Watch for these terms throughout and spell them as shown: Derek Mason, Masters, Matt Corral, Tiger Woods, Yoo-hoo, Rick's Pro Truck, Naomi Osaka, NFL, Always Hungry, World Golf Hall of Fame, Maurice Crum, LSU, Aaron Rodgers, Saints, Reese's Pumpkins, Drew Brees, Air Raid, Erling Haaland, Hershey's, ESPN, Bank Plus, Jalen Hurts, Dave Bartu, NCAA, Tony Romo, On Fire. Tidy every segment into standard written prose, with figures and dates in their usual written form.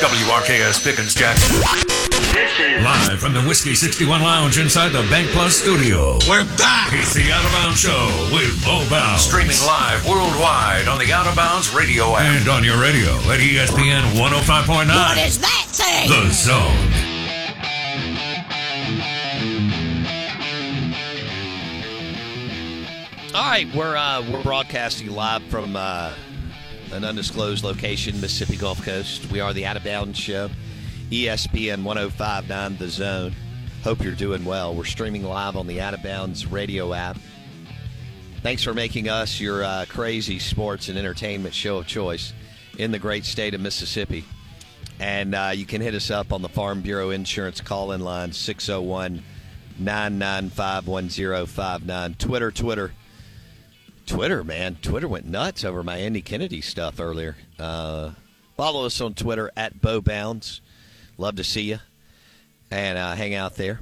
WRKS Pickens Jackson. Live from the Whiskey 61 Lounge inside the Bank Plus studio. We're back! It's the Out of Bounds show with Mo Bounds. Streaming live worldwide on the Out of Bounds radio app. And on your radio at ESPN 105.9. What is that thing? The Zone. All right, we're broadcasting live from... an undisclosed location, Mississippi Gulf Coast. We are the Out of Bounds Show, ESPN 105.9 The Zone. Hope you're doing well. We're streaming live on the Out of Bounds radio app. Thanks for making us your crazy sports and entertainment show of choice in the great state of Mississippi. And you can hit us up on the Farm Bureau Insurance call-in line, 601-995-1059. Twitter, man. Twitter went nuts over my Andy Kennedy stuff earlier. Follow us on Twitter at BoBounds. Love to see you. And hang out there.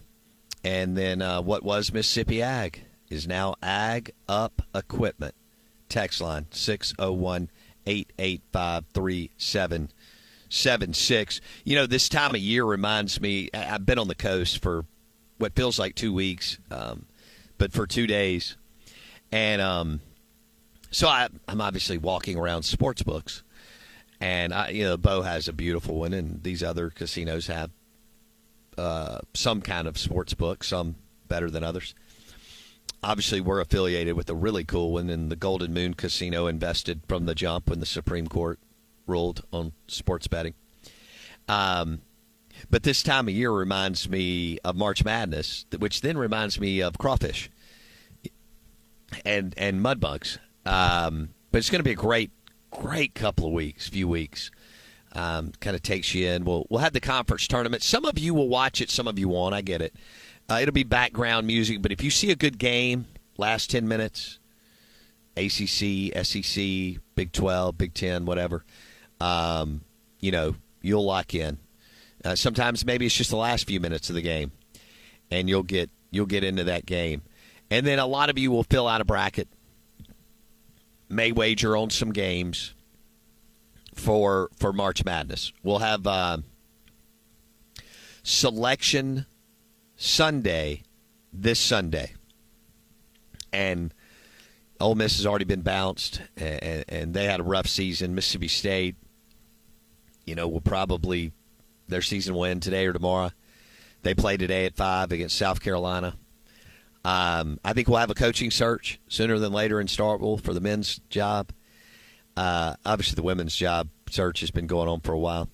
And then what was Mississippi Ag is now Ag Up Equipment. Text line 601-885-3776. You know, this time of year reminds me, I've been on the coast for what feels like 2 weeks, but for 2 days. And so I'm obviously walking around sports books, and Bo has a beautiful one, and these other casinos have some kind of sports book, some better than others. Obviously, we're affiliated with a really cool one, and the Golden Moon Casino invested from the jump when the Supreme Court ruled on sports betting. But this time of year reminds me of March Madness, which then reminds me of crawfish and mud bugs. But it's going to be a great couple of weeks, few weeks. Kind of takes you in. We'll have the conference tournament. Some of you will watch it, some of you won't. I get it. It'll be background music, but if you see a good game, last 10 minutes, ACC, SEC, Big 12, Big 10, whatever, you'll lock in. Sometimes maybe it's just the last few minutes of the game, and you'll get into that game. And then a lot of you will fill out a bracket, may wager on some games for March Madness. We'll have Selection Sunday this Sunday. And Ole Miss has already been bounced, and they had a rough season. Mississippi State, will probably – their season will end today or tomorrow. They play today at 5 against South Carolina. I think we'll have a coaching search sooner than later in Starkville for the men's job. Obviously, the women's job search has been going on for a while.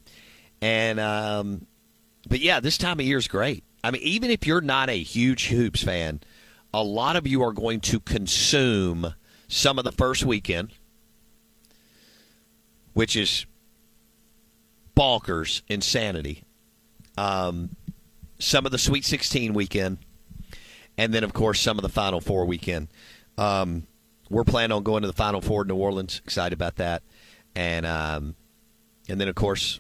And but, yeah, this time of year is great. I mean, even if you're not a huge hoops fan, a lot of you are going to consume some of the first weekend, which is bonkers insanity, some of the Sweet 16 weekend. And then, of course, some of the Final Four weekend. We're planning on going to the Final Four in New Orleans. Excited about that. And then, of course,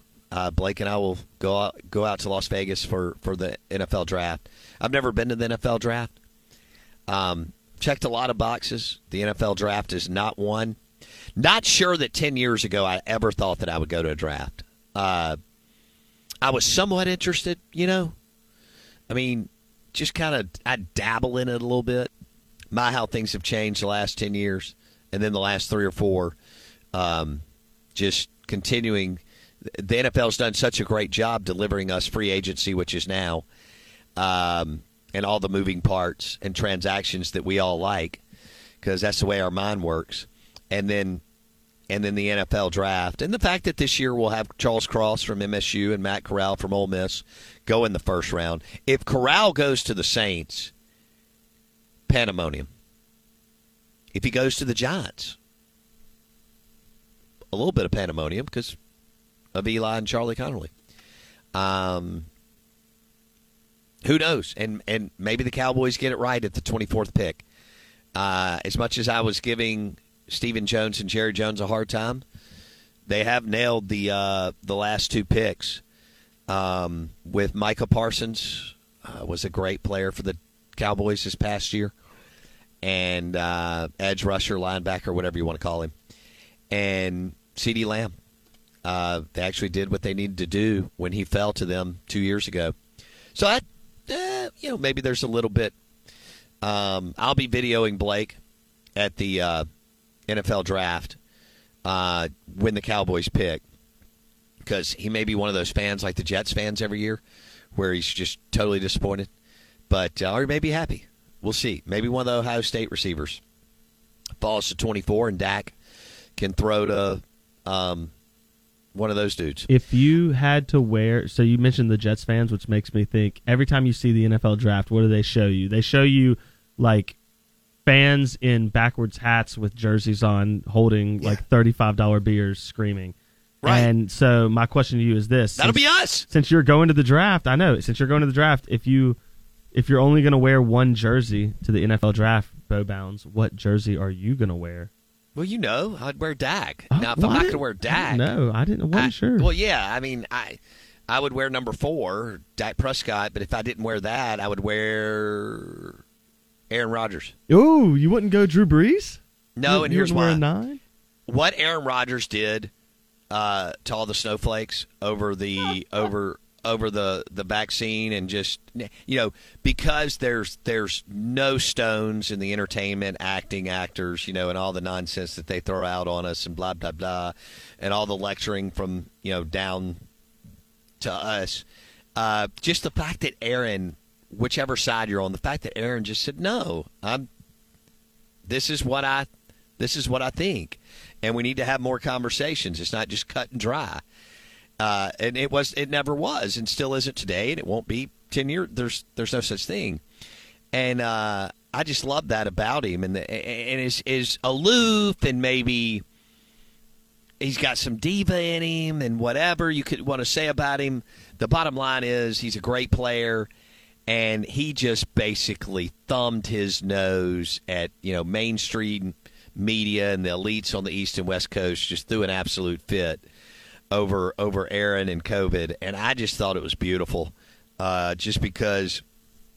Blake and I will go out to Las Vegas for the NFL draft. I've never been to the NFL draft. Checked a lot of boxes. The NFL draft is not one. Not sure that 10 years ago I ever thought that I would go to a draft. I was somewhat interested, you know. I mean, just kind of I dabble in it a little bit. My how things have changed the last 10 years and then the last 3 or 4. Just continuing. The NFL's done such a great job delivering us free agency, which is now, and all the moving parts and transactions that we all like, because that's the way our mind works. And then the NFL draft. And the fact that this year we'll have Charles Cross from MSU and Matt Corral from Ole Miss go in the first round. If Corral goes to the Saints, pandemonium. If he goes to the Giants, a little bit of pandemonium because of Eli and Charlie Connolly. Who knows? And maybe the Cowboys get it right at the 24th pick. As much as I was giving Stephen Jones and Jerry Jones a hard time, they have nailed the last 2 picks. With Micah Parsons, was a great player for the Cowboys this past year, and edge rusher, linebacker, whatever you want to call him, and CeeDee Lamb. They actually did what they needed to do when he fell to them 2 years ago. So maybe there's a little bit. I'll be videoing Blake at the NFL draft when the Cowboys pick, because he may be one of those fans like the Jets fans every year where he's just totally disappointed, but or he may be happy. We'll see. Maybe one of the Ohio State receivers falls to 24 and Dak can throw to one of those dudes. If you had to wear, so you mentioned the Jets fans, which makes me think every time you see the NFL draft, what do they show you? They show you like fans in backwards hats with jerseys on holding like $35 beers screaming. Right. And so my question to you is this. That'll be us. Since you're going to the draft, I know, if you're only going to wear one jersey to the NFL draft, Bo Bounds, what jersey are you going to wear? Well, you know, I'd wear Dak. Now, if I'm not going to wear Dak. No, I didn't. I'm sure. Well, yeah, I mean, I would wear number 4, Dak Prescott, but if I didn't wear that, I would wear Aaron Rodgers. Oh, you wouldn't go Drew Brees? No, and here's why. 9? What Aaron Rodgers did to all the snowflakes over the over the vaccine, and just, you know, because there's no stones in the entertainment, actors, you know, and all the nonsense that they throw out on us and blah blah blah, and all the lecturing from, you know, down to us. Just the fact that Aaron, whichever side you're on, the fact that Aaron just said, no, this is what I think, and we need to have more conversations. It's not just cut and dry, and it never was, and still isn't today, and it won't be 10 years. There's no such thing, and I just love that about him, and is aloof, and maybe he's got some diva in him, and whatever you could want to say about him. The bottom line is he's a great player. And he just basically thumbed his nose at, you know, mainstream media and the elites on the East and West Coast, just threw an absolute fit over Aaron and COVID. And I just thought it was beautiful, just because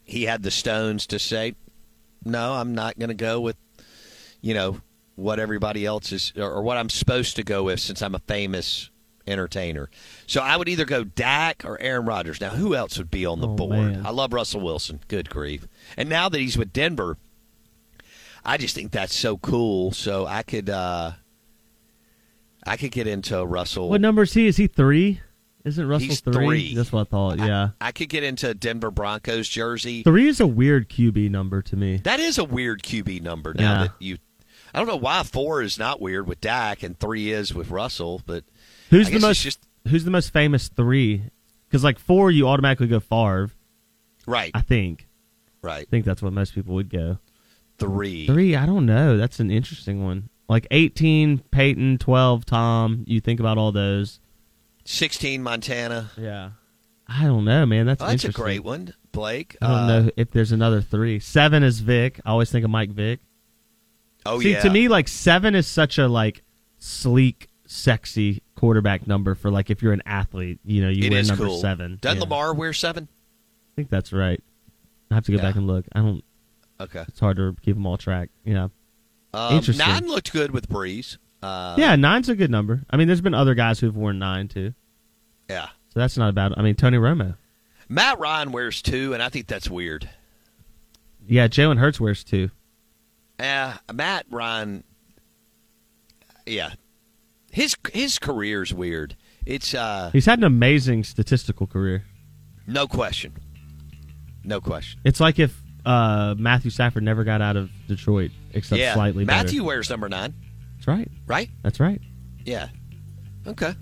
he had the stones to say, no, I'm not going to go with, you know, what everybody else is, or what I'm supposed to go with since I'm a famous entertainer. So I would either go Dak or Aaron Rodgers. Now, who else would be on the board? Man. I love Russell Wilson. Good grief. And now that he's with Denver, I just think that's so cool. So I could get into Russell. What number is he? Is he 3? Isn't Russell he's 3? That's what I thought, yeah. I could get into Denver Broncos jersey. 3 is a weird QB number to me. That is a weird QB number now that you – I don't know why 4 is not weird with Dak and 3 is with Russell, but – Who's the most famous 3? Because like 4, you automatically go Favre, right? I think, right. I think that's what most people would go. 3. I don't know. That's an interesting one. Like 18, Peyton. 12, Tom. You think about all those. 16, Montana. Yeah. I don't know, man. That's a great one, Blake. I don't know if there's another 3. 7 is Vic. I always think of Mike Vick. Oh, see, yeah. To me, like 7 is such a like sleek sexy quarterback number for, like, if you're an athlete, you know, you it wear number cool. 7. Doesn't Lamar wear 7? I think that's right. I have to go back and look. I don't. Okay. It's hard to keep them all track. Yeah. Interesting. 9 looked good with Breeze. Yeah, 9's a good number. I mean, there's been other guys who've worn 9 too. Yeah. So that's not a bad. I mean, Tony Romo. Matt Ryan wears 2, and I think that's weird. Yeah, Jalen Hurts wears 2. Yeah, Matt Ryan. Yeah, his career's weird. It's he's had an amazing statistical career. No question. No question. It's like if Matthew Stafford never got out of Detroit, except slightly. Matthew wears number 9. That's right. Right. That's right. Yeah. Okay.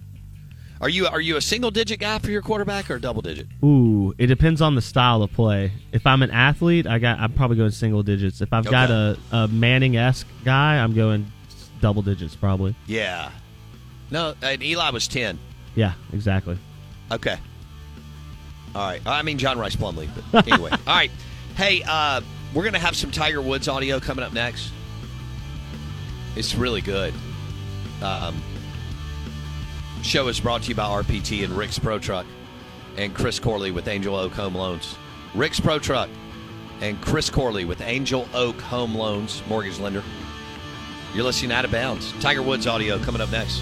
Are you a single-digit guy for your quarterback or a double-digit? Ooh, it depends on the style of play. If I'm an athlete, I'm probably going single digits. If I've got a Manning-esque guy, I'm going double digits probably. Yeah. No, and Eli was 10. Yeah, exactly. Okay. All right. I mean John Rice Plumlee, but anyway. All right. Hey, we're going to have some Tiger Woods audio coming up next. It's really good. Show is brought to you by RPT and Rick's Pro Truck and Chris Corley with Angel Oak Home Loans. Rick's Pro Truck and Chris Corley with Angel Oak Home Loans, mortgage lender. You're listening to Out of Bounds. Tiger Woods audio coming up next.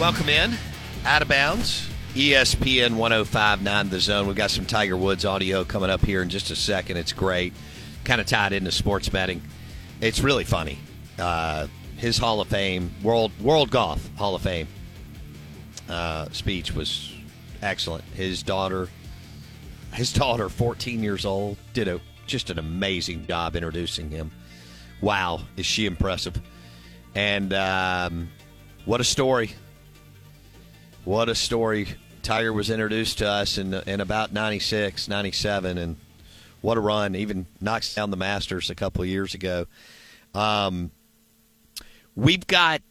Welcome in, Out of Bounds, ESPN 105.9 The Zone. We've got some Tiger Woods audio coming up here in just a second. It's great. Kind of tied into sports betting. It's really funny. His Hall of Fame, World Golf Hall of Fame speech was excellent. His daughter, 14 years old, did just an amazing job introducing him. Wow, is she impressive. And what a story. What a story. Tiger was introduced to us in about 96, 97, and what a run. Even knocks down the Masters a couple of years ago. We've got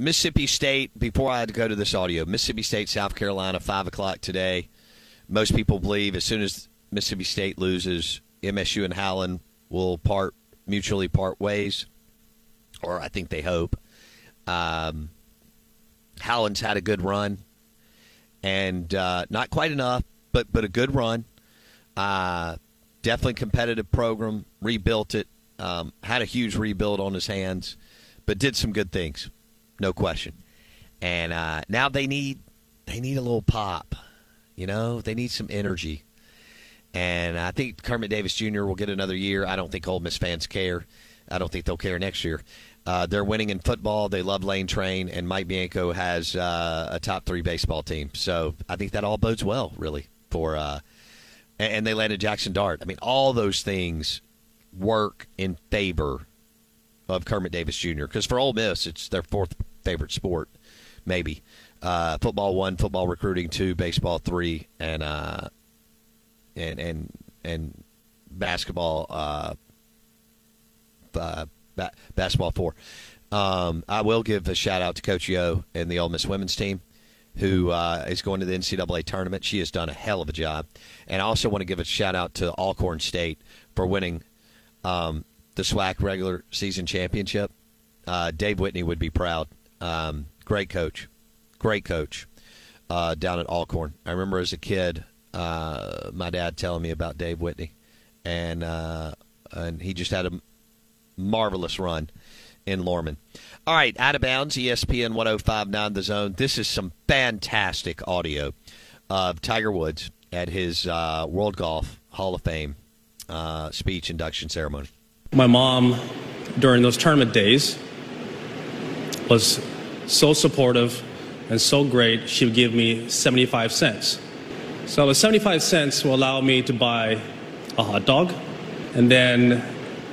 Mississippi State, before I had to go to this audio, Mississippi State, South Carolina, 5 o'clock today. Most people believe as soon as Mississippi State loses, MSU and Howland will mutually part ways, or I think they hope. Howland's had a good run, and not quite enough, but a good run. Definitely competitive program, rebuilt it, had a huge rebuild on his hands, but did some good things, no question. And now they need a little pop, you know? They need some energy. And I think Kermit Davis Jr. will get another year. I don't think Ole Miss fans care. I don't think they'll care next year. They're winning in football. They love Lane Train, and Mike Bianco has a top 3 baseball team. So I think that all bodes well, really. For and they landed Jackson Dart. I mean, all those things work in favor of Kermit Davis Jr. Because for Ole Miss, it's their 4th favorite sport, maybe. Football 1, football recruiting 2, baseball 3, and basketball. Basketball 4. I will give a shout-out to Coach Yo and the Ole Miss women's team, who is going to the NCAA tournament. She has done a hell of a job. And I also want to give a shout-out to Alcorn State for winning the SWAC regular season championship. Dave Whitney would be proud. Great coach down at Alcorn. I remember as a kid my dad telling me about Dave Whitney, and he just had a marvelous run in Lorman. All right, Out of Bounds, ESPN 105.9 The Zone. This is some fantastic audio of Tiger Woods at his World Golf Hall of Fame speech induction ceremony. My mom, during those tournament days, was so supportive and so great, she would give me 75 cents. So the 75 cents will allow me to buy a hot dog, and then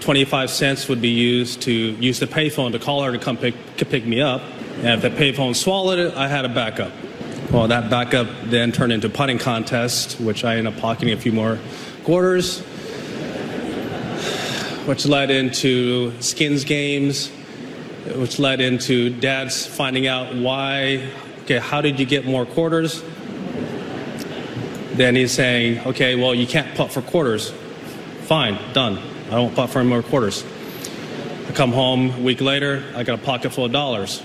25 cents would be used to use the payphone to call her to come pick me up. And if the payphone swallowed it, I had a backup. Well, that backup then turned into putting contest, which I ended up pocketing a few more quarters, which led into skins games, which led into dad's finding out why, okay, how did you get more quarters? Then he's saying, okay, well, you can't putt for quarters. Fine, done. I don't putt for any more quarters. I come home a week later, I got a pocket full of dollars.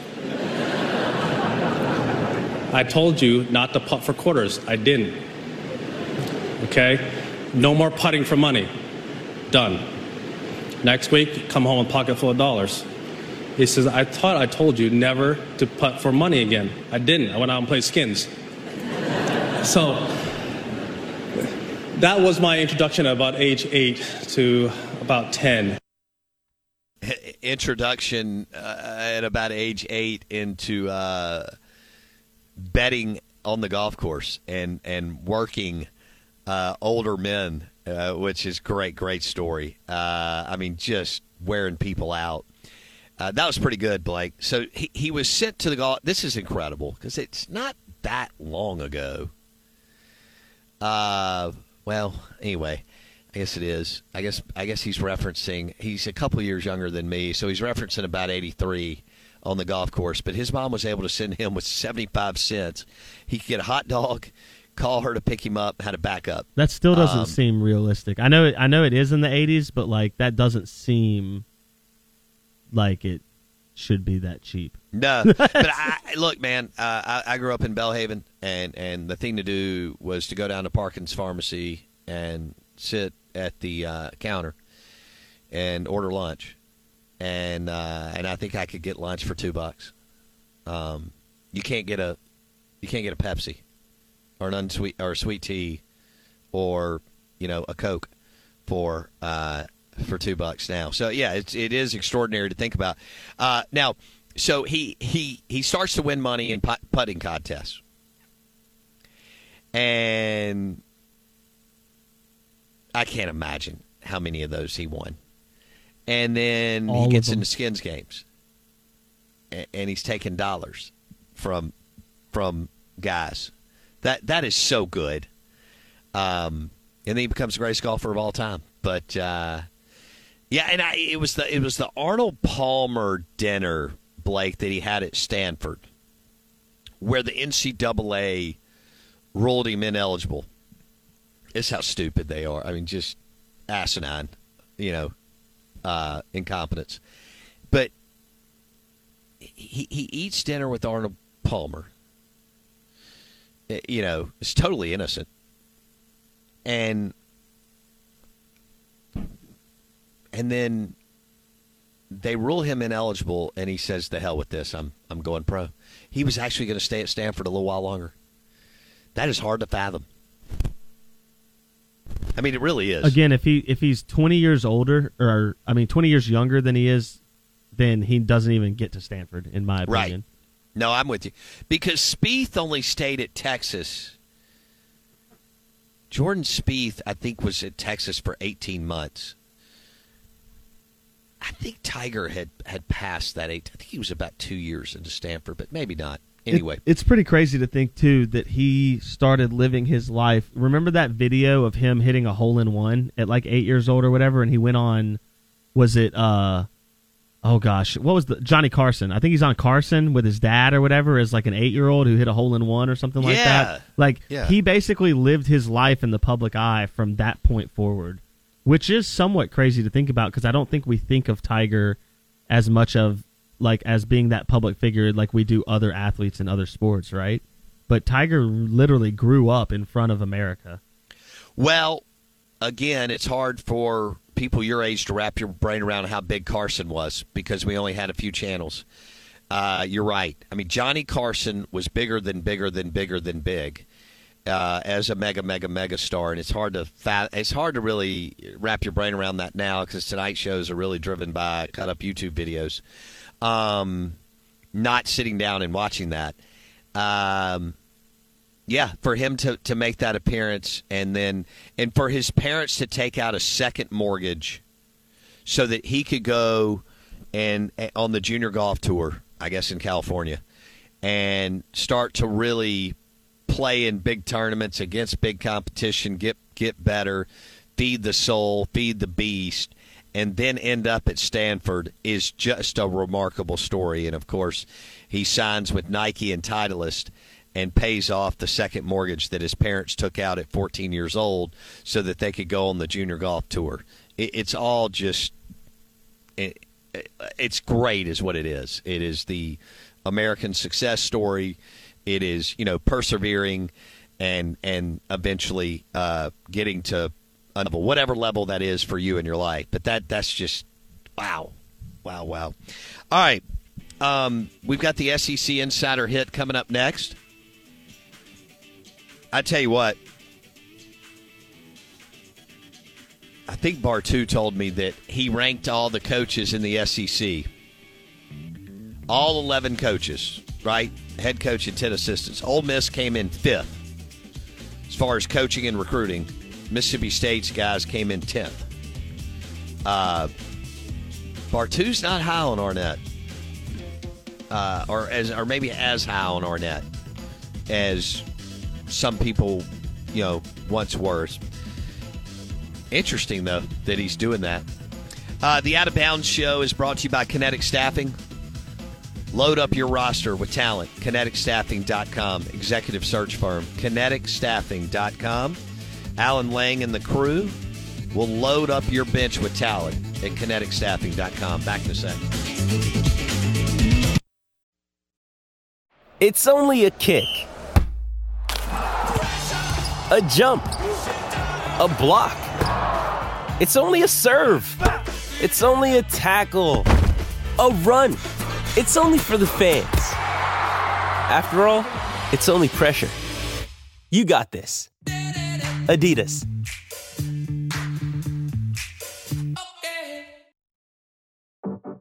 I told you not to putt for quarters. I didn't. Okay? No more putting for money. Done. Next week, come home with a pocket full of dollars. He says, I thought I told you never to putt for money again. I didn't. I went out and played skins. So that was my introduction at about age 8 to about 10. Introduction at about age 8 into betting on the golf course and working older men, which is great story. I mean, just wearing people out. That was pretty good, Blake. So he was sent to the golf. This is incredible because it's not that long ago. Well, anyway, I guess it is. I guess he's referencing. He's a couple years younger than me, so he's referencing about 83 on the golf course. But his mom was able to send him with 75 cents. He could get a hot dog, call her to pick him up, had a backup. That still doesn't seem realistic. I know it is in the '80s, but like that doesn't seem like it should be that cheap. No, but look, man, I grew up in Bellhaven, and the thing to do was to go down to Parkins Pharmacy and sit at the counter and order lunch, and I think I could get lunch for $2. You can't get a Pepsi or an sweet tea or a Coke for $2 now. So yeah, it is extraordinary to think about. Now, so he starts to win money in putting contests, and I can't imagine how many of those he won. And then he gets into skins games, and he's taking dollars from guys. That is so good. And then he becomes the greatest golfer of all time. But yeah, and it was the Arnold Palmer dinner, Blake, that he had at Stanford, where the NCAA ruled him ineligible. It's how stupid they are. I mean, just asinine, incompetence. But he eats dinner with Arnold Palmer. It's totally innocent, and then they rule him ineligible, and he says, "The hell with this! I'm going pro." He was actually going to stay at Stanford a little while longer. That is hard to fathom. I mean, it really is. Again, if he's 20 years older, 20 years younger than he is, then he doesn't even get to Stanford, in my opinion. Right. No, I'm with you, because Spieth only stayed at Texas. Jordan Spieth, I think, was at Texas for 18 months. I think Tiger had passed that age. I think he was about 2 years into Stanford, but maybe not. Anyway. It's pretty crazy to think, too, that he started living his life. Remember that video of him hitting a hole-in-one at like 8 years old or whatever, and he went on, was it, what was Johnny Carson. I think he's on Carson with his dad or whatever as like an 8-year-old who hit a hole-in-one or something like that. He basically lived his life in the public eye from that point forward. which is somewhat crazy to think about because I don't think we think of Tiger as much of like as being that public figure like we do other athletes in other sports, right? But Tiger literally grew up in front of America. Well, again, it's hard for people your age to wrap your brain around how big Carson was because we only had a few channels. You're right. I mean, Johnny Carson was bigger than big as a mega star, and it's hard to really wrap your brain around that now because tonight shows are really driven by cut up YouTube videos. Not sitting down and watching that. Yeah, for him to make that appearance and for his parents to take out a second mortgage so that he could go and on the junior golf tour, I guess in California, and start to really play in big tournaments against big competition, get better, feed the soul, feed the beast, and then end up at Stanford is just a remarkable story. And, of course, he signs with Nike and Titleist and pays off the second mortgage that his parents took out at 14 years old so that they could go on the junior golf tour. It's all just it's great is what it is. It is the American success story. It is, you know, persevering and eventually getting to a level, whatever level that is for you in your life. But that's just wow. All right. We've got the SEC Insider Hit coming up next. I tell you what, I think Bartu told me that he ranked all the coaches in the SEC. All 11 coaches, right? Head coach and 10 assistants. Ole Miss came in 5th as far as coaching and recruiting. Mississippi State's guys came in 10th. Bartu's not high on Arnett, or maybe as high on Arnett as some people, you know, once were. Interesting, though, that he's doing that. The Out of Bounds show is brought to you by Kinetic Staffing. Load up your roster with talent. KineticStaffing.com, executive search firm. KineticStaffing.com. Alan Lang and the crew will load up your bench with talent at KineticStaffing.com. Back in a second. It's only a kick. A jump. A block. It's only a serve. It's only a tackle. A run. It's only for the fans. After all, it's only pressure. You got this. Adidas.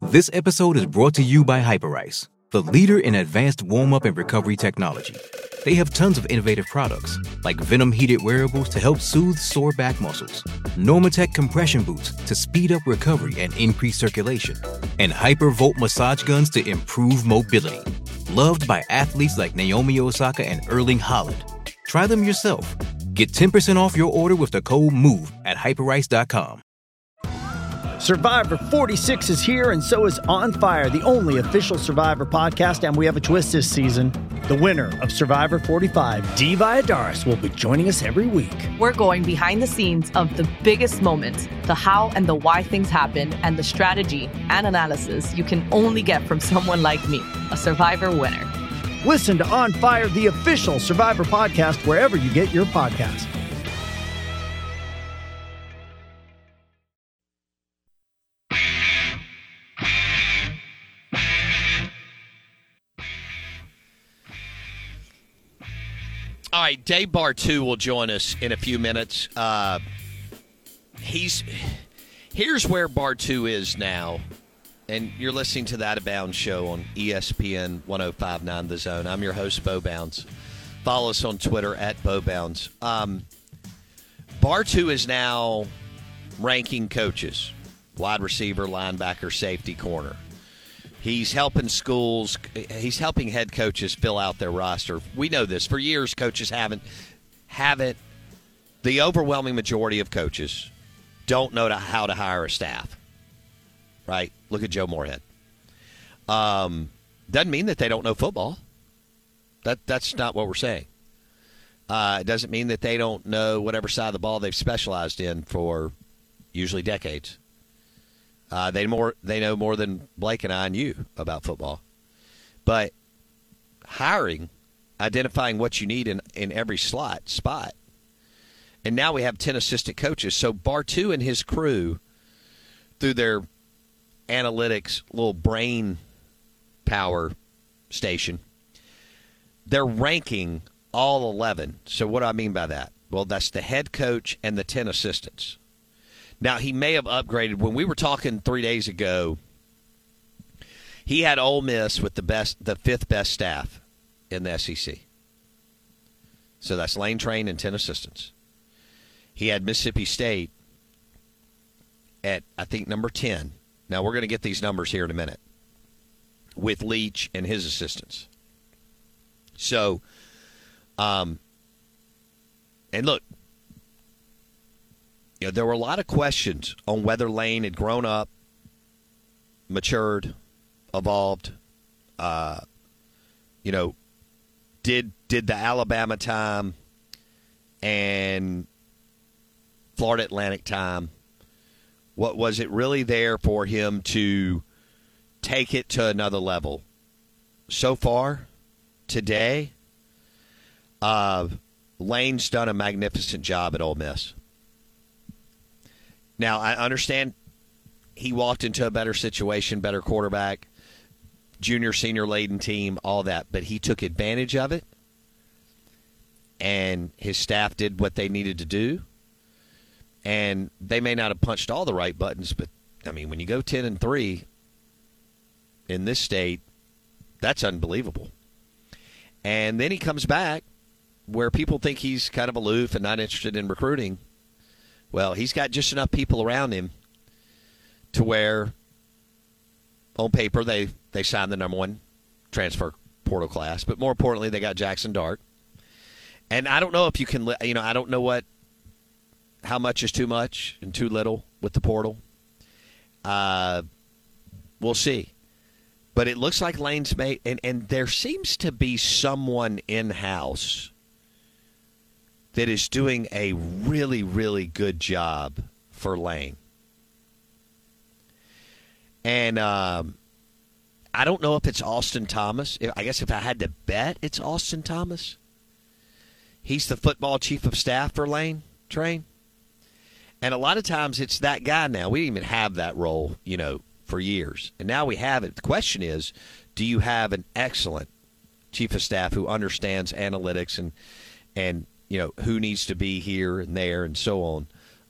This episode is brought to you by Hyperice, the leader in advanced warm-up and recovery technology. They have tons of innovative products, like Venom heated wearables to help soothe sore back muscles, Normatec compression boots to speed up recovery and increase circulation, and Hypervolt massage guns to improve mobility. Loved by athletes like Naomi Osaka and Erling Haaland. Try them yourself. Get 10% off your order with the code MOVE at hyperice.com. Survivor 46 is here, and so is On Fire, the only official Survivor podcast, and we have a twist this season. The winner of Survivor 45, Dee Valladares, will be joining us every week. We're going behind the scenes of the biggest moments, the how and the why things happen, and the strategy and analysis you can only get from someone like me, a Survivor winner. Listen to On Fire, the official Survivor podcast, wherever you get your podcasts. All right, Dave Bartu will join us in a few minutes. Here's where Bartu is now, and you're listening to the Out of Bounds show on ESPN 105.9 The Zone. I'm your host, Bo Bounds. Follow us on Twitter at Bo Bounds. Bartu is now ranking coaches, wide receiver, linebacker, safety, corner. He's helping schools. He's helping head coaches fill out their roster. We know this. For years, coaches haven't. The overwhelming majority of coaches don't know how to hire a staff. Right? Look at Joe Moorhead. Doesn't mean that they don't know football. That's not what we're saying. It doesn't mean that they don't know whatever side of the ball they've specialized in for usually decades. They know more than Blake and I and you about football. But hiring, identifying what you need in every spot. And now we have 10 assistant coaches. So Bartu and his crew, through their analytics, little brain power station, they're ranking all 11. So what do I mean by that? Well, that's the head coach and the 10 assistants. Now, he may have upgraded. When we were talking 3 days ago, he had Ole Miss with the fifth best staff in the SEC. So that's Lane Train and 10 assistants. He had Mississippi State at, I think, number 10. Now, we're going to get these numbers here in a minute with Leach and his assistants. So, and look, you know, there were a lot of questions on whether Lane had grown up, matured, evolved. You know, did the Alabama time and Florida Atlantic time, what was it really there for him to take it to another level? So far, today, Lane's done a magnificent job at Ole Miss. Now, I understand he walked into a better situation, better quarterback, junior, senior laden team, all that, but he took advantage of it, and his staff did what they needed to do. And they may not have punched all the right buttons, but, I mean, when you go 10-3 in this state, that's unbelievable. And then he comes back where people think he's kind of aloof and not interested in recruiting. Well, he's got just enough people around him to where, on paper, they signed the number one transfer portal class. But more importantly, they got Jackson Dart. And I don't know if you can – you know, I don't know what – how much is too much and too little with the portal. We'll see. But it looks like Lane's made, and there seems to be someone in-house that is doing a really, really good job for Lane. And I don't know if it's Austin Thomas. I guess if I had to bet, it's Austin Thomas. He's the football chief of staff for Lane Train. And a lot of times it's that guy now. We didn't even have that role, you know, for years. And now we have it. The question is, do you have an excellent chief of staff who understands analytics and you know, who needs to be here and there and so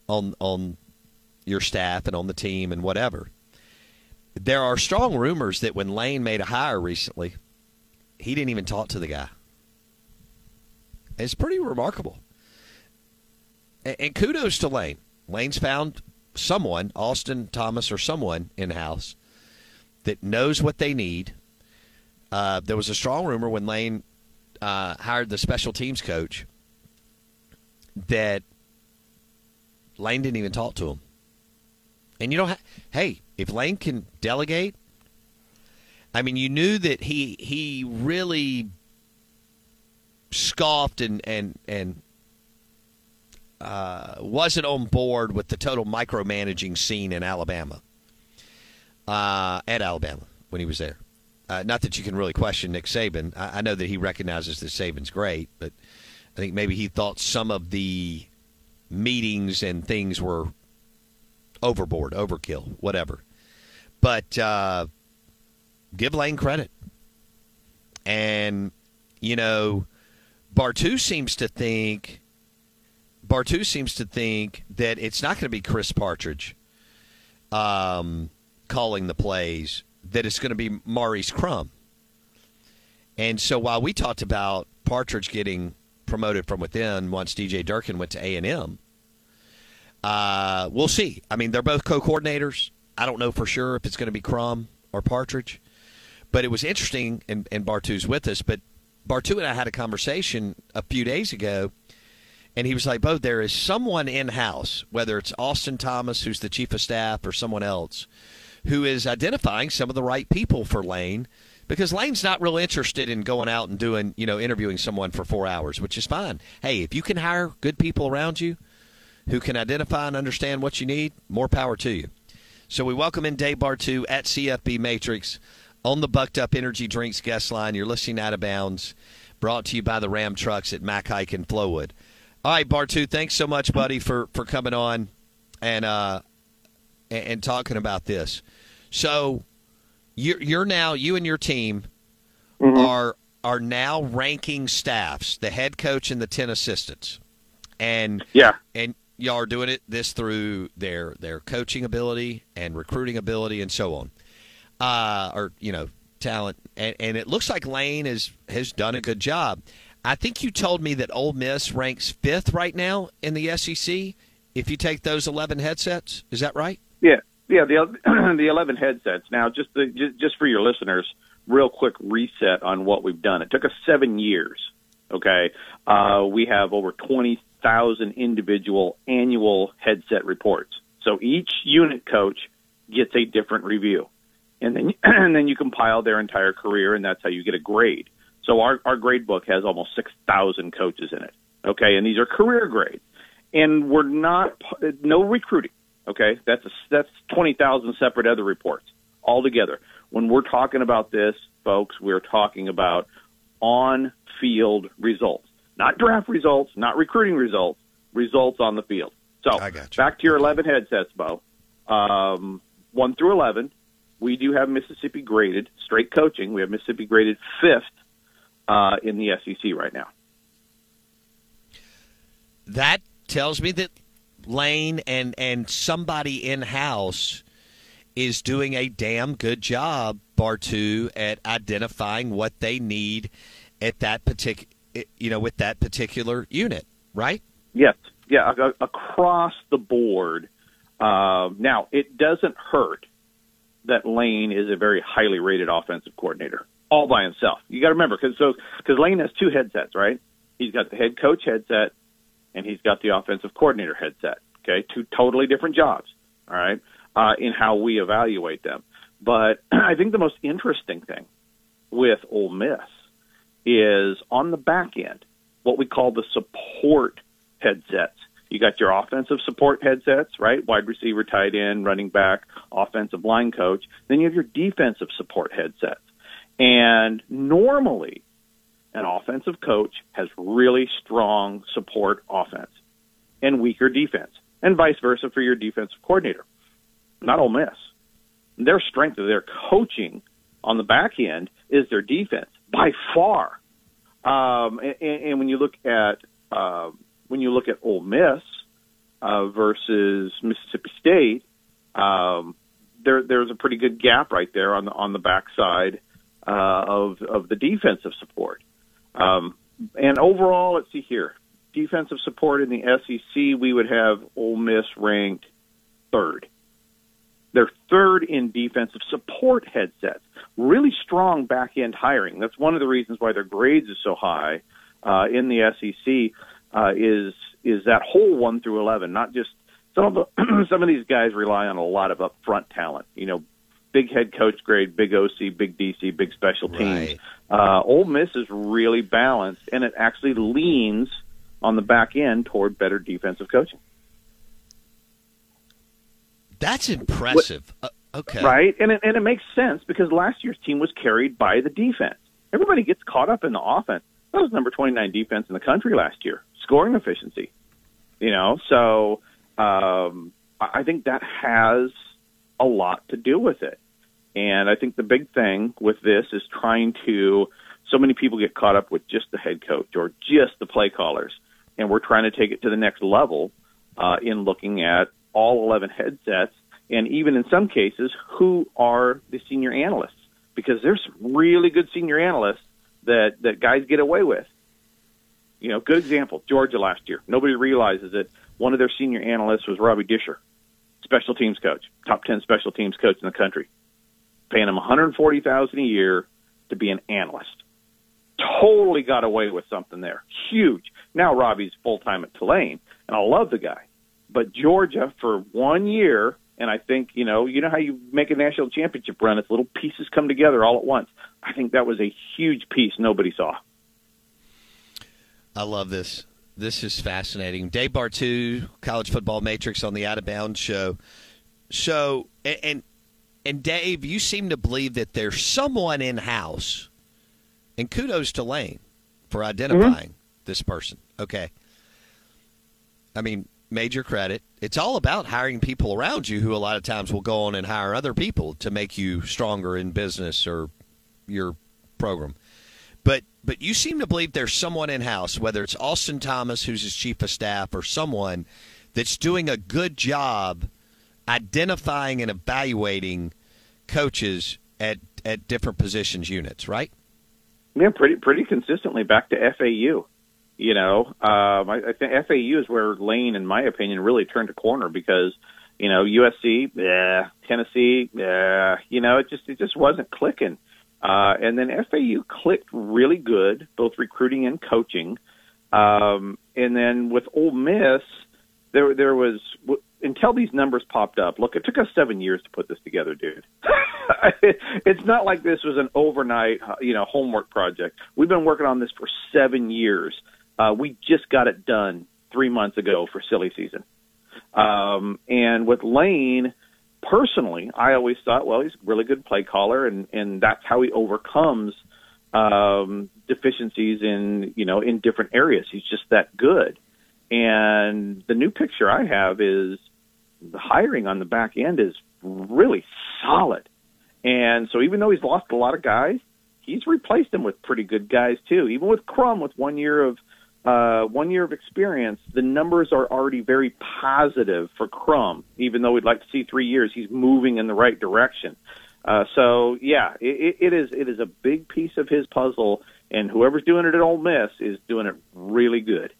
on your staff and on the team and whatever? There are strong rumors that when Lane made a hire recently, he didn't even talk to the guy. It's pretty remarkable. And kudos to Lane. Lane's found someone, Austin Thomas or someone in-house, that knows what they need. There was a strong rumor when Lane hired the special teams coach that Lane didn't even talk to him. And you don't hey, if Lane can delegate, I mean, you knew that he really scoffed and wasn't on board with the total micromanaging scene in Alabama, at Alabama when he was there. Not that you can really question Nick Saban. I know that he recognizes that Saban's great, but I think maybe he thought some of the meetings and things were overboard, overkill, whatever. But give Lane credit. And, you know, Bartu seems to think that it's not going to be Chris Partridge calling the plays, that it's going to be Maurice Crum. And so while we talked about Partridge getting promoted from within once DJ Durkin went to A&M, we'll see. I mean, they're both co-coordinators. I don't know for sure if it's going to be Crum or Partridge. But it was interesting, and Bartu's with us, but Bartu and I had a conversation a few days ago. And he was like, Bo, there is someone in-house, whether it's Austin Thomas, who's the chief of staff, or someone else, who is identifying some of the right people for Lane, because Lane's not real interested in going out and doing, you know, interviewing someone for 4 hours, which is fine. Hey, if you can hire good people around you who can identify and understand what you need, more power to you. So we welcome in Dave Bartu at CFB Matrix on the Bucked Up Energy Drinks guest line. You're listening Out of Bounds, brought to you by the Ram Trucks at Mack Hike in Flowood. All right, Bartu, thanks so much, buddy, for coming on and talking about this. So you're now, you and your team are now ranking staffs, the head coach and the 10 assistants. And y'all are doing it this through their coaching ability and recruiting ability and so on, talent. And it looks like Lane has done a good job. I think you told me that Ole Miss ranks 5th right now in the SEC if you take those 11 headsets. Is that right? Yeah, the 11 headsets. Now, just for your listeners, real quick reset on what we've done. It took us 7 years, okay? We have over 20,000 individual annual headset reports. So each unit coach gets a different review. And then you compile their entire career, and that's how you get a grade. So our grade book has almost 6,000 coaches in it, okay? And these are career grades. And we're not – no recruiting, okay? That's 20,000 separate other reports altogether. When we're talking about this, folks, we're talking about on-field results. Not draft results, not recruiting results, results on the field. So back to your 11 headsets, Bo. 1 through 11, we do have Mississippi graded, straight coaching. We have Mississippi graded 5th in the SEC right now. That tells me that Lane and somebody in-house is doing a damn good job, Bartu, at identifying what they need at that particular, with that particular unit, right? Yes. Yeah, across the board. Now, it doesn't hurt that Lane is a very highly rated offensive coordinator all by himself. You got to remember, because Lane has 2 headsets, right? He's got the head coach headset, and he's got the offensive coordinator headset, okay? 2 totally different jobs, all right, in how we evaluate them. But I think the most interesting thing with Ole Miss is on the back end, what we call the support headsets. You got your offensive support headsets, right? Wide receiver, tight end, running back, offensive line coach. Then you have your defensive support headsets. And normally, an offensive coach has really strong support offense and weaker defense, and vice versa for your defensive coordinator. Not Ole Miss. Their strength of their coaching on the back end is their defense. By far, and when you look at Ole Miss versus Mississippi State, there's a pretty good gap right there on the backside of the defensive support. And overall, let's see here, defensive support in the SEC, we would have Ole Miss ranked 3rd. They're 3rd in defensive support headsets. Really strong back-end hiring. That's one of the reasons why their grades are so high in the SEC is that whole 1 through 11, not just some of these guys rely on a lot of upfront talent. You know, big head coach grade, big OC, big DC, big special teams. Right. Ole Miss is really balanced, and it actually leans on the back end toward better defensive coaching. That's impressive. Okay. Right? And it makes sense because last year's team was carried by the defense. Everybody gets caught up in the offense. That was number 29 defense in the country last year, scoring efficiency. You know, so I think that has a lot to do with it. And I think the big thing with this is so many people get caught up with just the head coach or just the play callers. And we're trying to take it to the next level in looking at all 11 headsets, and even in some cases, who are the senior analysts? Because there's some really good senior analysts that guys get away with. You know, good example, Georgia last year. Nobody realizes it. One of their senior analysts was Robbie Disher, special teams coach, top 10 special teams coach in the country. Paying him $140,000 a year to be an analyst. Totally got away with something there. Huge. Now Robbie's full-time at Tulane, and I love the guy. But Georgia, for 1 year, and I think, you know how you make a national championship run, it's little pieces come together all at once. I think that was a huge piece nobody saw. I love this. This is fascinating. Dave Bartu, College Football Matrix on the Out of Bounds show. So, and Dave, you seem to believe that there's someone in-house, and kudos to Lane for identifying this person. Okay. I mean, major credit. It's all about hiring people around you who a lot of times will go on and hire other people to make you stronger in business or your program. But you seem to believe there's someone in-house, whether it's Austin Thomas, who's his chief of staff, or someone that's doing a good job identifying and evaluating coaches at different positions units, right? Yeah, pretty consistently back to FAU. You know, I think FAU is where Lane, in my opinion, really turned a corner because, you know, USC, Tennessee, you know, it just wasn't clicking. And then FAU clicked really good, both recruiting and coaching. And then with Ole Miss, there was, until these numbers popped up, look, it took us 7 years to put this together, dude. It's not like this was an overnight, you know, homework project. We've been working on this for 7 years. We just got it done 3 months ago for silly season. And with Lane, personally, I always thought, well, he's a really good play caller, and that's how he overcomes deficiencies in, you know, in different areas. He's just that good. And the new picture I have is the hiring on the back end is really solid. And so even though he's lost a lot of guys, he's replaced them with pretty good guys too. Even with Crum, with 1 year of experience, the numbers are already very positive for Crum. Even though we'd like to see 3 years, he's moving in the right direction. So yeah, it is a big piece of his puzzle, and whoever's doing it at Ole Miss is doing it really good.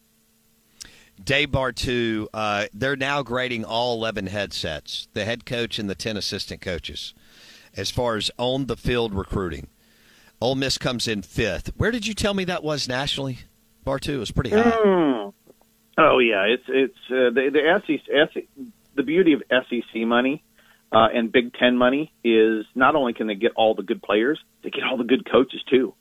Dave Bartu, they're now grading all 11 headsets, the head coach and the 10 assistant coaches, as far as on-the-field recruiting. Ole Miss comes in fifth. Where did you tell me that was nationally? Bartu was pretty high. Oh yeah, it's the SEC. The beauty of SEC money and Big Ten money is not only can they get all the good players, they get all the good coaches too.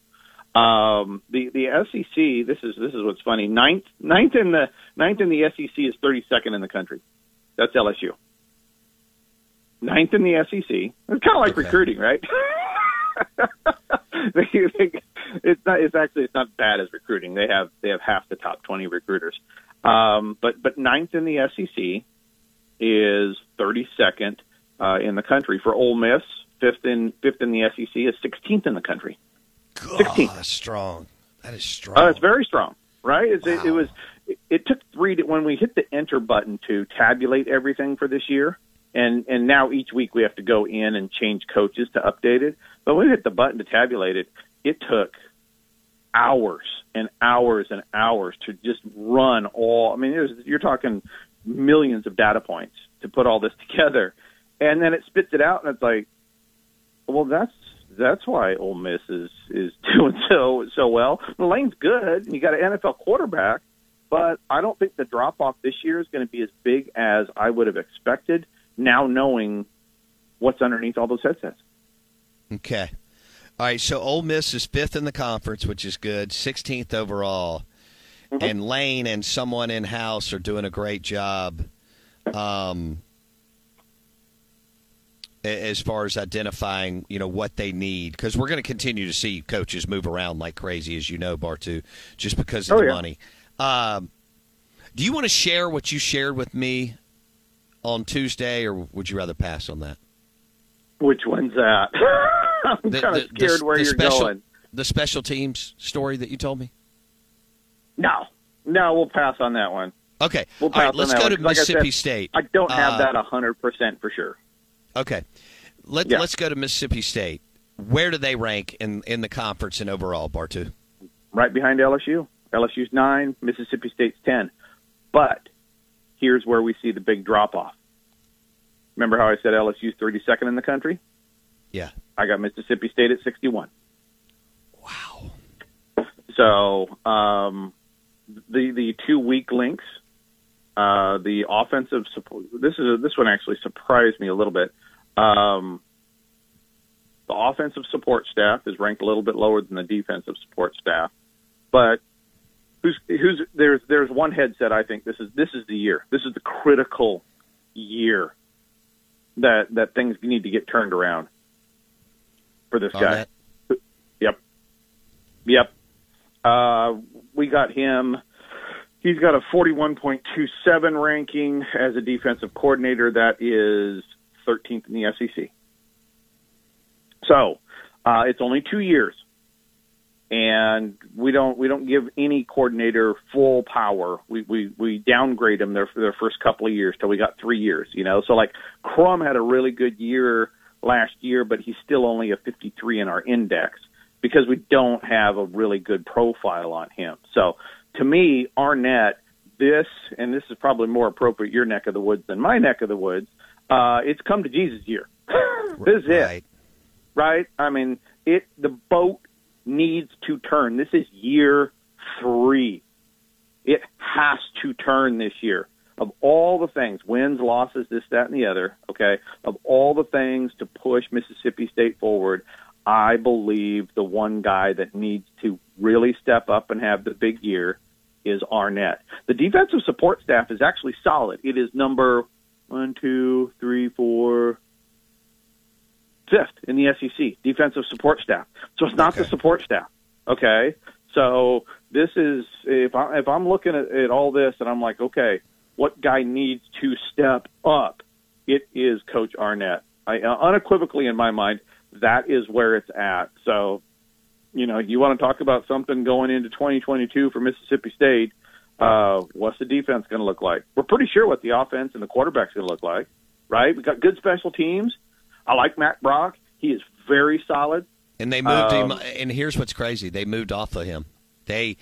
The SEC. This is what's funny. Ninth in the SEC is 32nd in the country. That's LSU. Ninth in the SEC. It's kind of like recruiting, right? It's not bad as recruiting. They have half the top 20 recruiters. But ninth in the SEC is 32nd in the country for Ole Miss. Fifth in the SEC is 16th in the country. God, that's strong. That is strong. It's very strong, right? Wow. It took three when we hit the enter button to tabulate everything for this year, and now each week we have to go in and change coaches to update it. But when we hit the button to tabulate it, it took hours and hours and hours to just run all. I mean, you're talking millions of data points to put all this together, and then it spits it out, and it's like, well, That's why Ole Miss is doing so well. Lane's good, and you got an NFL quarterback, but I don't think the drop-off this year is going to be as big as I would have expected, now knowing what's underneath all those headsets. Okay. All right, so Ole Miss is fifth in the conference, which is good, 16th overall, and Lane and someone in-house are doing a great job as far as identifying, you know, what they need. Because we're going to continue to see coaches move around like crazy, as you know, Bartu, just because of the money. Do you want to share what you shared with me on Tuesday, or would you rather pass on that? Which one's that? I'm kind of scared where you're going. The special teams story that you told me? No, we'll pass on that one. Okay. We'll pass. All right, let's go to Mississippi State. I don't have that 100% for sure. Okay, let's go to Mississippi State. Where do they rank in the conference and overall, Bartu? Right behind LSU. LSU's 9, Mississippi State's 10. But here's where we see the big drop-off. Remember how I said LSU's 32nd in the country? Yeah. I got Mississippi State at 61. Wow. So the 2 week links, the offensive support. This one actually surprised me a little bit. The offensive support staff is ranked a little bit lower than the defensive support staff, but There's one head said, I think this is the year. This is the critical year that things need to get turned around for this guy. That. Yep. We got him. He's got a 41.27 ranking as a defensive coordinator. That is 13th in the SEC. So it's only 2 years, and we don't give any coordinator full power. We downgrade them their first couple of years till we got 3 years. You know, so like Crum had a really good year last year, but he's still only a 53 in our index because we don't have a really good profile on him. So to me, Arnett, this is probably more appropriate your neck of the woods than my neck of the woods. It's come to Jesus year. This is it. Right? I mean, the boat needs to turn. This is year 3. It has to turn this year. Of all the things, wins, losses, this, that, and the other, okay, of all the things to push Mississippi State forward, I believe the one guy that needs to really step up and have the big year is Arnett. The defensive support staff is actually solid. It is number 5th in the SEC, defensive support staff. So it's not the support staff, okay? So this is, if I'm looking at all this and I'm like, okay, what guy needs to step up? It is Coach Arnett. I unequivocally in my mind, that is where it's at. So, you know, you want to talk about something going into 2022 for Mississippi State, what's the defense going to look like? We're pretty sure what the offense and the quarterback's going to look like, right? We've got good special teams. I like Matt Brock. He is very solid. And they moved him. And here's what's crazy: they moved off of him. They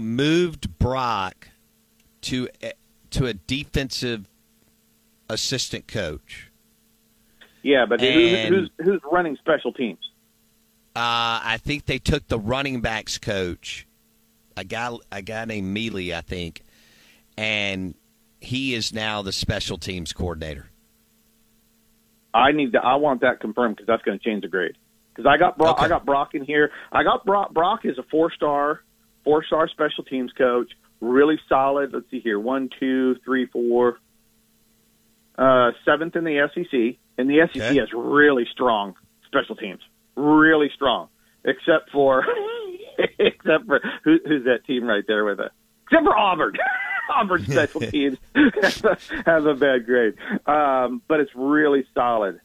moved Brock to a defensive assistant coach. Yeah, but who's running special teams? I think they took the running backs coach, a guy named Mealy, I think, and he is now the special teams coordinator. I want that confirmed because that's going to change the grade. Because I got Brock in here. I got Brock. Brock is a four-star special teams coach. Really solid. Let's see here. 1, 2, 3, 4. 7th in the SEC. And the SEC has really strong special teams. Really strong. Except for who's that team right there with us? Except for Auburn. Auburn special teams have a bad grade. But it's really solid.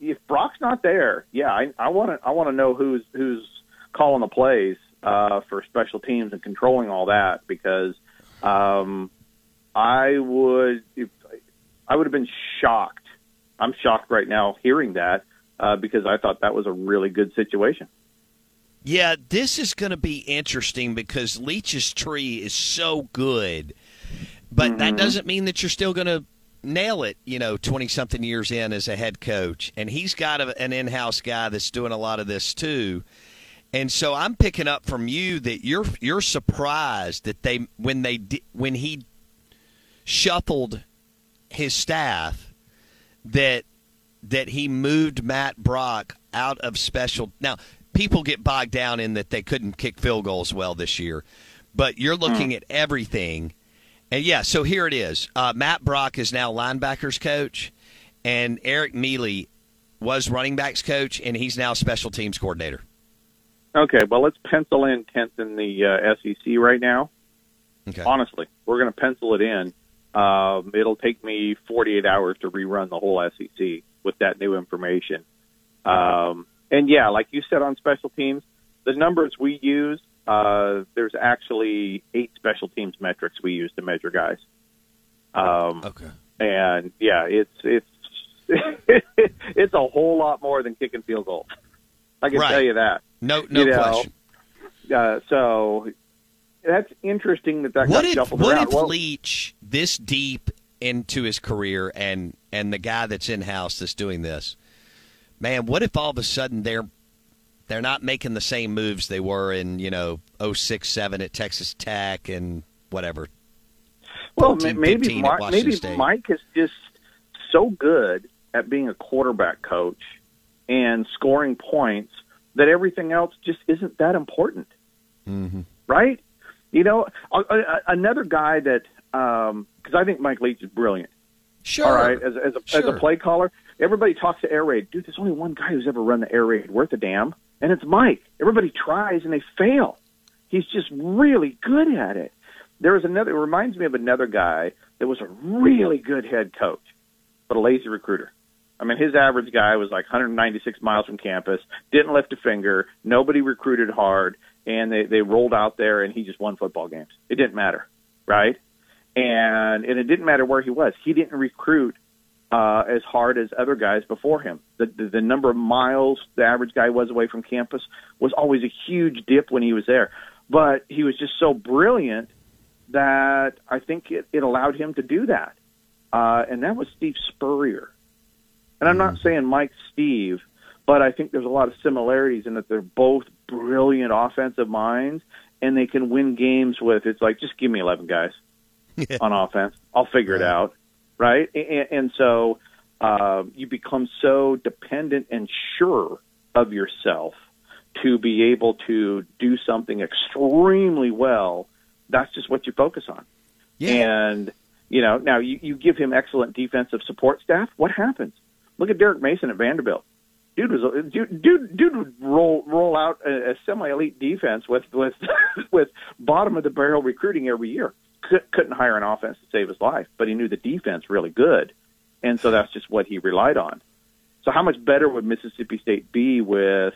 If Brock's not there, yeah, I want to know who's calling the plays for special teams and controlling all that, because I would have been shocked. I'm shocked right now hearing that because I thought that was a really good situation. Yeah, this is going to be interesting because Leach's tree is so good, but that doesn't mean that you're still going to nail it, you know, 20-something years in as a head coach. And he's got an in-house guy that's doing a lot of this too. And so I'm picking up from you that you're surprised that when he shuffled his staff that he moved Matt Brock out of special. Now, people get bogged down in that they couldn't kick field goals well this year, but you're looking at everything. And, yeah, so here it is. Matt Brock is now linebackers coach, and Eric Mealy was running backs coach, and he's now special teams coordinator. Okay, well, let's pencil in 10th in the SEC right now. Okay. Honestly, we're going to pencil it in. It'll take me 48 hours to rerun the whole SEC with that new information. And, yeah, like you said on special teams, the numbers we use, there's actually 8 special teams metrics we use to measure guys. Okay. And, yeah, it's it's a whole lot more than kicking field goals. I can tell you that. No question. So that's interesting that got shuffled around. What if Leach this deep into his career and the guy that's in-house that's doing this, man, what if all of a sudden they're not making the same moves they were in, you know, 2006-07 at Texas Tech and whatever. Well, maybe Mike is just so good at being a quarterback coach and scoring points that everything else just isn't that important, right? You know, another guy that because I think Mike Leach is brilliant. Sure. All right, as a play caller, everybody talks to air raid. Dude, there's only one guy who's ever run the air raid worth a damn, and it's Mike. Everybody tries and they fail. He's just really good at it. There is another. It reminds me of another guy that was a really good head coach, but a lazy recruiter. I mean, his average guy was like 196 miles from campus, didn't lift a finger, nobody recruited hard, and they rolled out there, and he just won football games. It didn't matter, right? And it didn't matter where he was. He didn't recruit as hard as other guys before him. The number of miles the average guy was away from campus was always a huge dip when he was there. But he was just so brilliant that I think it allowed him to do that. And that was Steve Spurrier. And I'm not saying Mike Steve, but I think there's a lot of similarities in that they're both brilliant offensive minds, and they can win games with, it's like, just give me 11 guys on offense. I'll figure it out, right? And so you become so dependent and sure of yourself to be able to do something extremely well. That's just what you focus on. Yeah. And, you know, now you give him excellent defensive support staff. What happens? Look at Derek Mason at Vanderbilt. Dude would roll out a semi-elite defense with bottom of the barrel recruiting every year. Couldn't hire an offense to save his life, but he knew the defense really good, and so that's just what he relied on. So how much better would Mississippi State be with,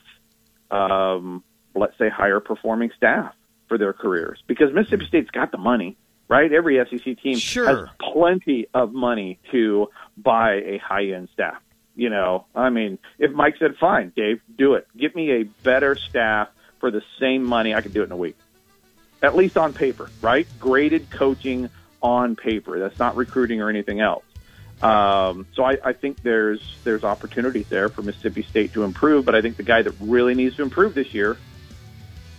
let's say, higher performing staff for their careers? Because Mississippi State's got the money. Right, every SEC team has plenty of money to buy a high-end staff. You know, I mean, if Mike said, "Fine, Dave, do it. Get me a better staff for the same money. I could do it in a week, at least on paper." Right, graded coaching on paper. That's not recruiting or anything else. So I think there's opportunities there for Mississippi State to improve. But I think the guy that really needs to improve this year,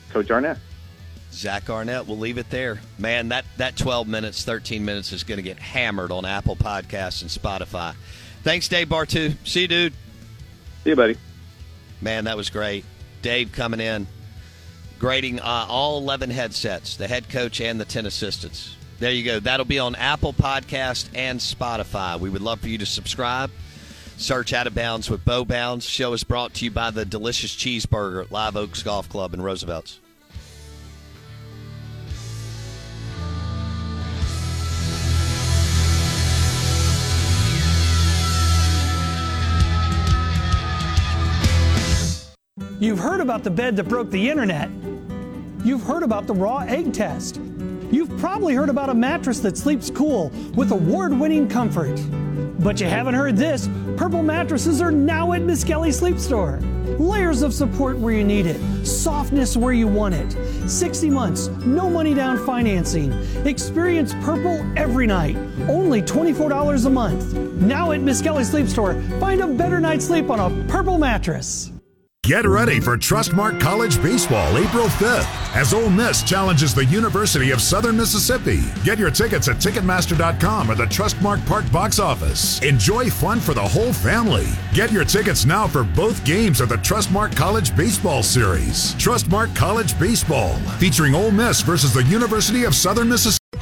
Coach Arnett. Zach Arnett, we'll leave it there. Man, that 12 minutes, 13 minutes is going to get hammered on Apple Podcasts and Spotify. Thanks, Dave Bartu. See you, dude. See you, buddy. Man, that was great. Dave coming in, grading all 11 headsets, the head coach and the 10 assistants. There you go. That'll be on Apple Podcasts and Spotify. We would love for you to subscribe. Search Out of Bounds with Bo Bounds. Show is brought to you by the delicious cheeseburger at Live Oaks Golf Club in Roosevelt's. You've heard about the bed that broke the internet. You've heard about the raw egg test. You've probably heard about a mattress that sleeps cool with award-winning comfort. But you haven't heard this. Purple mattresses are now at Miss Kelly Sleep Store. Layers of support where you need it. Softness where you want it. 60 months, no money down financing. Experience Purple every night. Only $24 a month. Now at Miss Kelly Sleep Store, find a better night's sleep on a Purple mattress. Get ready for Trustmark College Baseball April 5th as Ole Miss challenges the University of Southern Mississippi. Get your tickets at Ticketmaster.com or the Trustmark Park box office. Enjoy fun for the whole family. Get your tickets now for both games of the Trustmark College Baseball Series. Trustmark College Baseball, featuring Ole Miss versus the University of Southern Mississippi.